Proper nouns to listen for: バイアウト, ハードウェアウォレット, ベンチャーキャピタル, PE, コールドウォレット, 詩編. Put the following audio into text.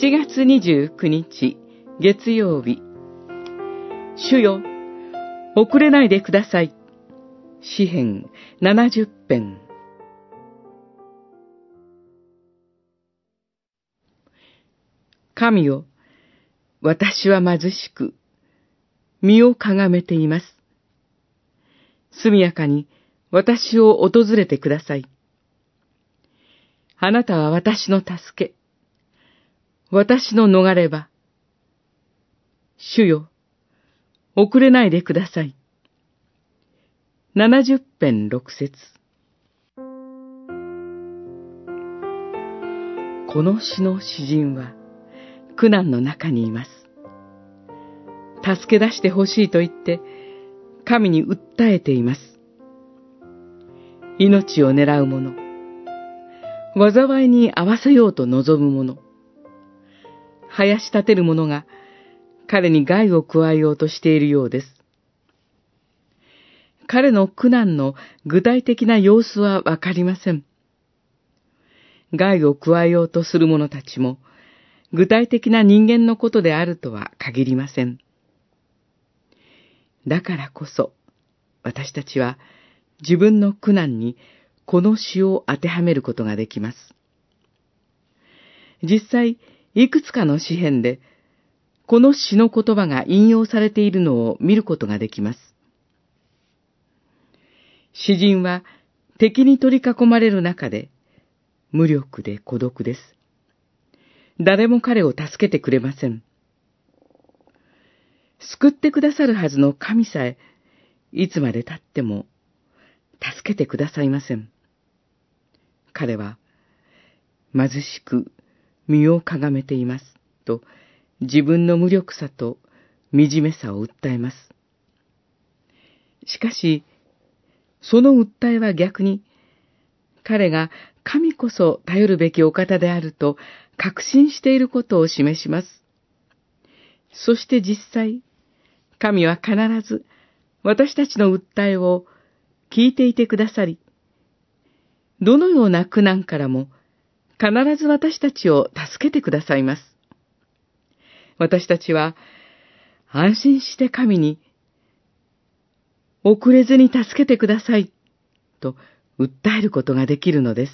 7月29日、月曜日。主よ、遅れないでください。詩編70編。神よ、私は貧しく、身をかがめています。速やかに私を訪れてください。あなたは私の助け、私の逃れ場。主よ、遅れないでください。70編6節。この詩の詩人は苦難の中にいます。助け出してほしいと言って神に訴えています。命を狙う者、災いに合わせようと望む者、生やし立てる者が彼に害を加えようとしているようです。彼の苦難の具体的な様子はわかりません。害を加えようとする者たちも、具体的な人間のことであるとは限りません。だからこそ、私たちは自分の苦難にこの詩を当てはめることができます。実際、いくつかの詩編で、この詩の言葉が引用されているのを見ることができます。詩人は敵に取り囲まれる中で、無力で孤独です。誰も彼を助けてくれません。救ってくださるはずの神さえ、いつまで経っても助けてくださいません。彼は貧しく身をかがめていますと、自分の無力さと惨めさを訴えます。しかし、その訴えは逆に、彼が神こそ頼るべきお方であると確信していることを示します。そして実際、神は必ず私たちの訴えを聞いていてくださり、どのような苦難からも必ず私たちを助けてくださいます。私たちは安心して神に、遅れずに助けてくださいと訴えることができるのです。